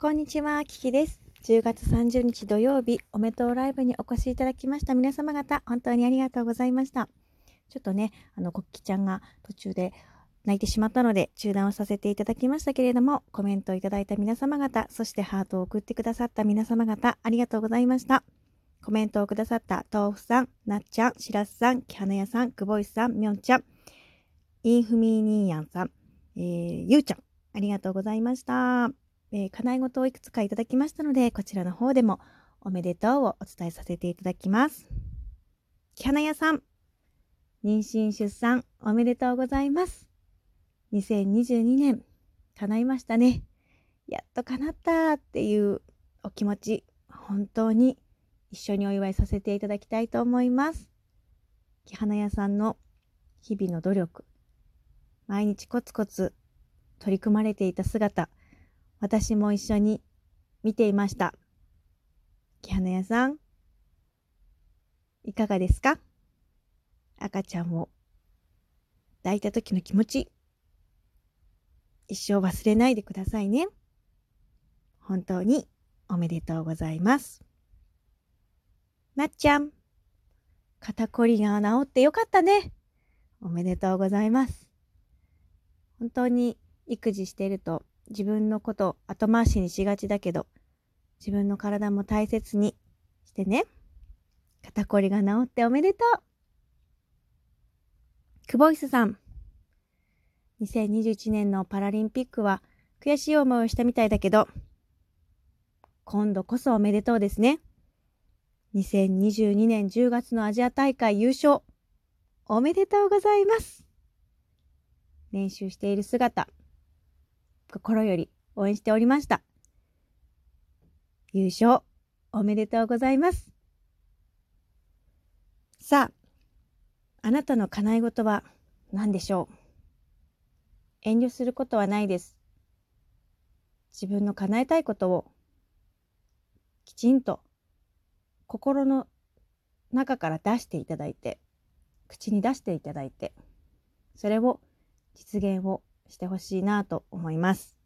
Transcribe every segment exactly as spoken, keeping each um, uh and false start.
こんにちは、キキです。じゅうがつさんじゅうにち土曜日、おめでとうライブにお越しいただきました皆様方、本当にありがとうございました。ちょっとね、あの、こっきちゃんが途中で泣いてしまったので、中断をさせていただきましたけれども、コメントをいただいた皆様方、そしてハートを送ってくださった皆様方、ありがとうございました。コメントをくださった、豆腐さん、なっちゃん、しらすさん、きはなやさん、くぼいさん、みょんちゃん、インフミーニーヤンさん、えー、ゆうちゃん、ありがとうございました。えー、叶い事をいくつかいただきましたので、こちらの方でもおめでとうをお伝えさせていただきます。きはなやさん、妊娠出産おめでとうございます。にせんにじゅうにねん叶いましたね。やっと叶ったっていうお気持ち、本当に一緒にお祝いさせていただきたいと思います。きはなやさんの日々の努力、毎日コツコツ取り組まれていた姿、私も一緒に見ていました。きはなやさん、いかがですか？赤ちゃんを抱いた時の気持ち、一生忘れないでくださいね。本当におめでとうございます。なっちゃん、肩こりが治ってよかったね。おめでとうございます。本当に育児していると、自分のことを後回しにしがちだけど、自分の体も大切にしてね。肩こりが治っておめでとう。くぼいすさん、にせんにじゅういちねんのパラリンピックは悔しい思いをしたみたいだけど、今度こそおめでとうですね。にせんにじゅうにねんじゅうがつのアジア大会優勝、おめでとうございます。練習している姿、心より応援しておりました。優勝、おめでとうございます。さあ、あなたの叶い事は何でしょう？遠慮することはないです。自分の叶えたいことをきちんと心の中から出していただいて、口に出していただいて、それを実現をしてほしいなと思います。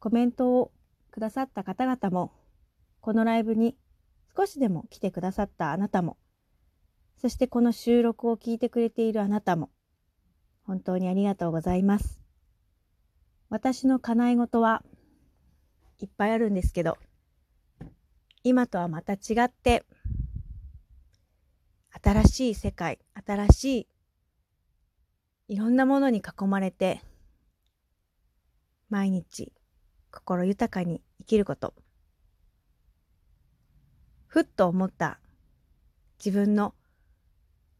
コメントをくださった方々も、このライブに少しでも来てくださったあなたも、そしてこの収録を聞いてくれているあなたも、本当にありがとうございます。私の叶い事はいっぱいあるんですけど、今とはまた違って、新しい世界、新しいいろんなものに囲まれて、毎日心豊かに生きること。ふっと思った自分の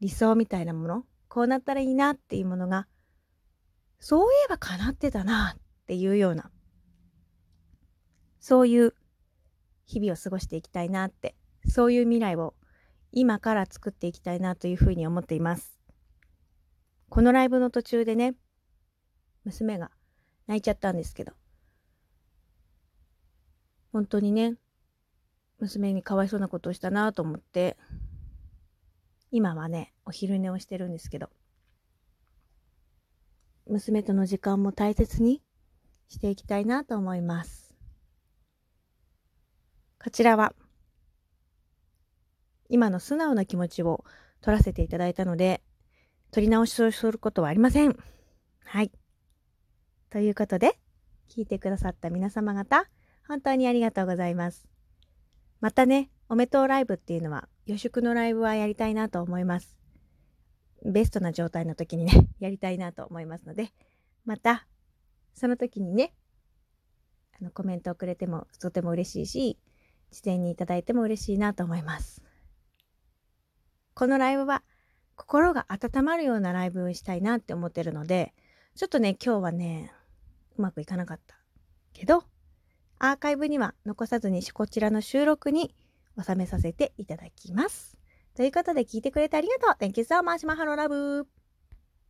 理想みたいなもの、こうなったらいいなっていうものが、そういえば叶ってたなっていうような、そういう日々を過ごしていきたいなって、そういう未来を今から作っていきたいなというふうに思っています。このライブの途中でね、娘が泣いちゃったんですけど、本当にね、娘にかわいそうなことをしたなと思って、今はね、お昼寝をしてるんですけど、娘との時間も大切にしていきたいなと思います。こちらは、今の素直な気持ちを撮らせていただいたので、取り直しをすることはありません。はい。ということで、聞いてくださった皆様方、本当にありがとうございます。またね、おめでとうライブっていうのは、予祝のライブはやりたいなと思います。ベストな状態の時にね、やりたいなと思いますので、また、その時にね、あのコメントをくれてもとても嬉しいし、事前にいただいても嬉しいなと思います。このライブは、心が温まるようなライブをしたいなって思ってるので、ちょっとね、今日はね、うまくいかなかったけど、アーカイブには残さずにこちらの収録に収めさせていただきます。ということで、聞いてくれてありがとう。 Thank you so much, Mahalo Love!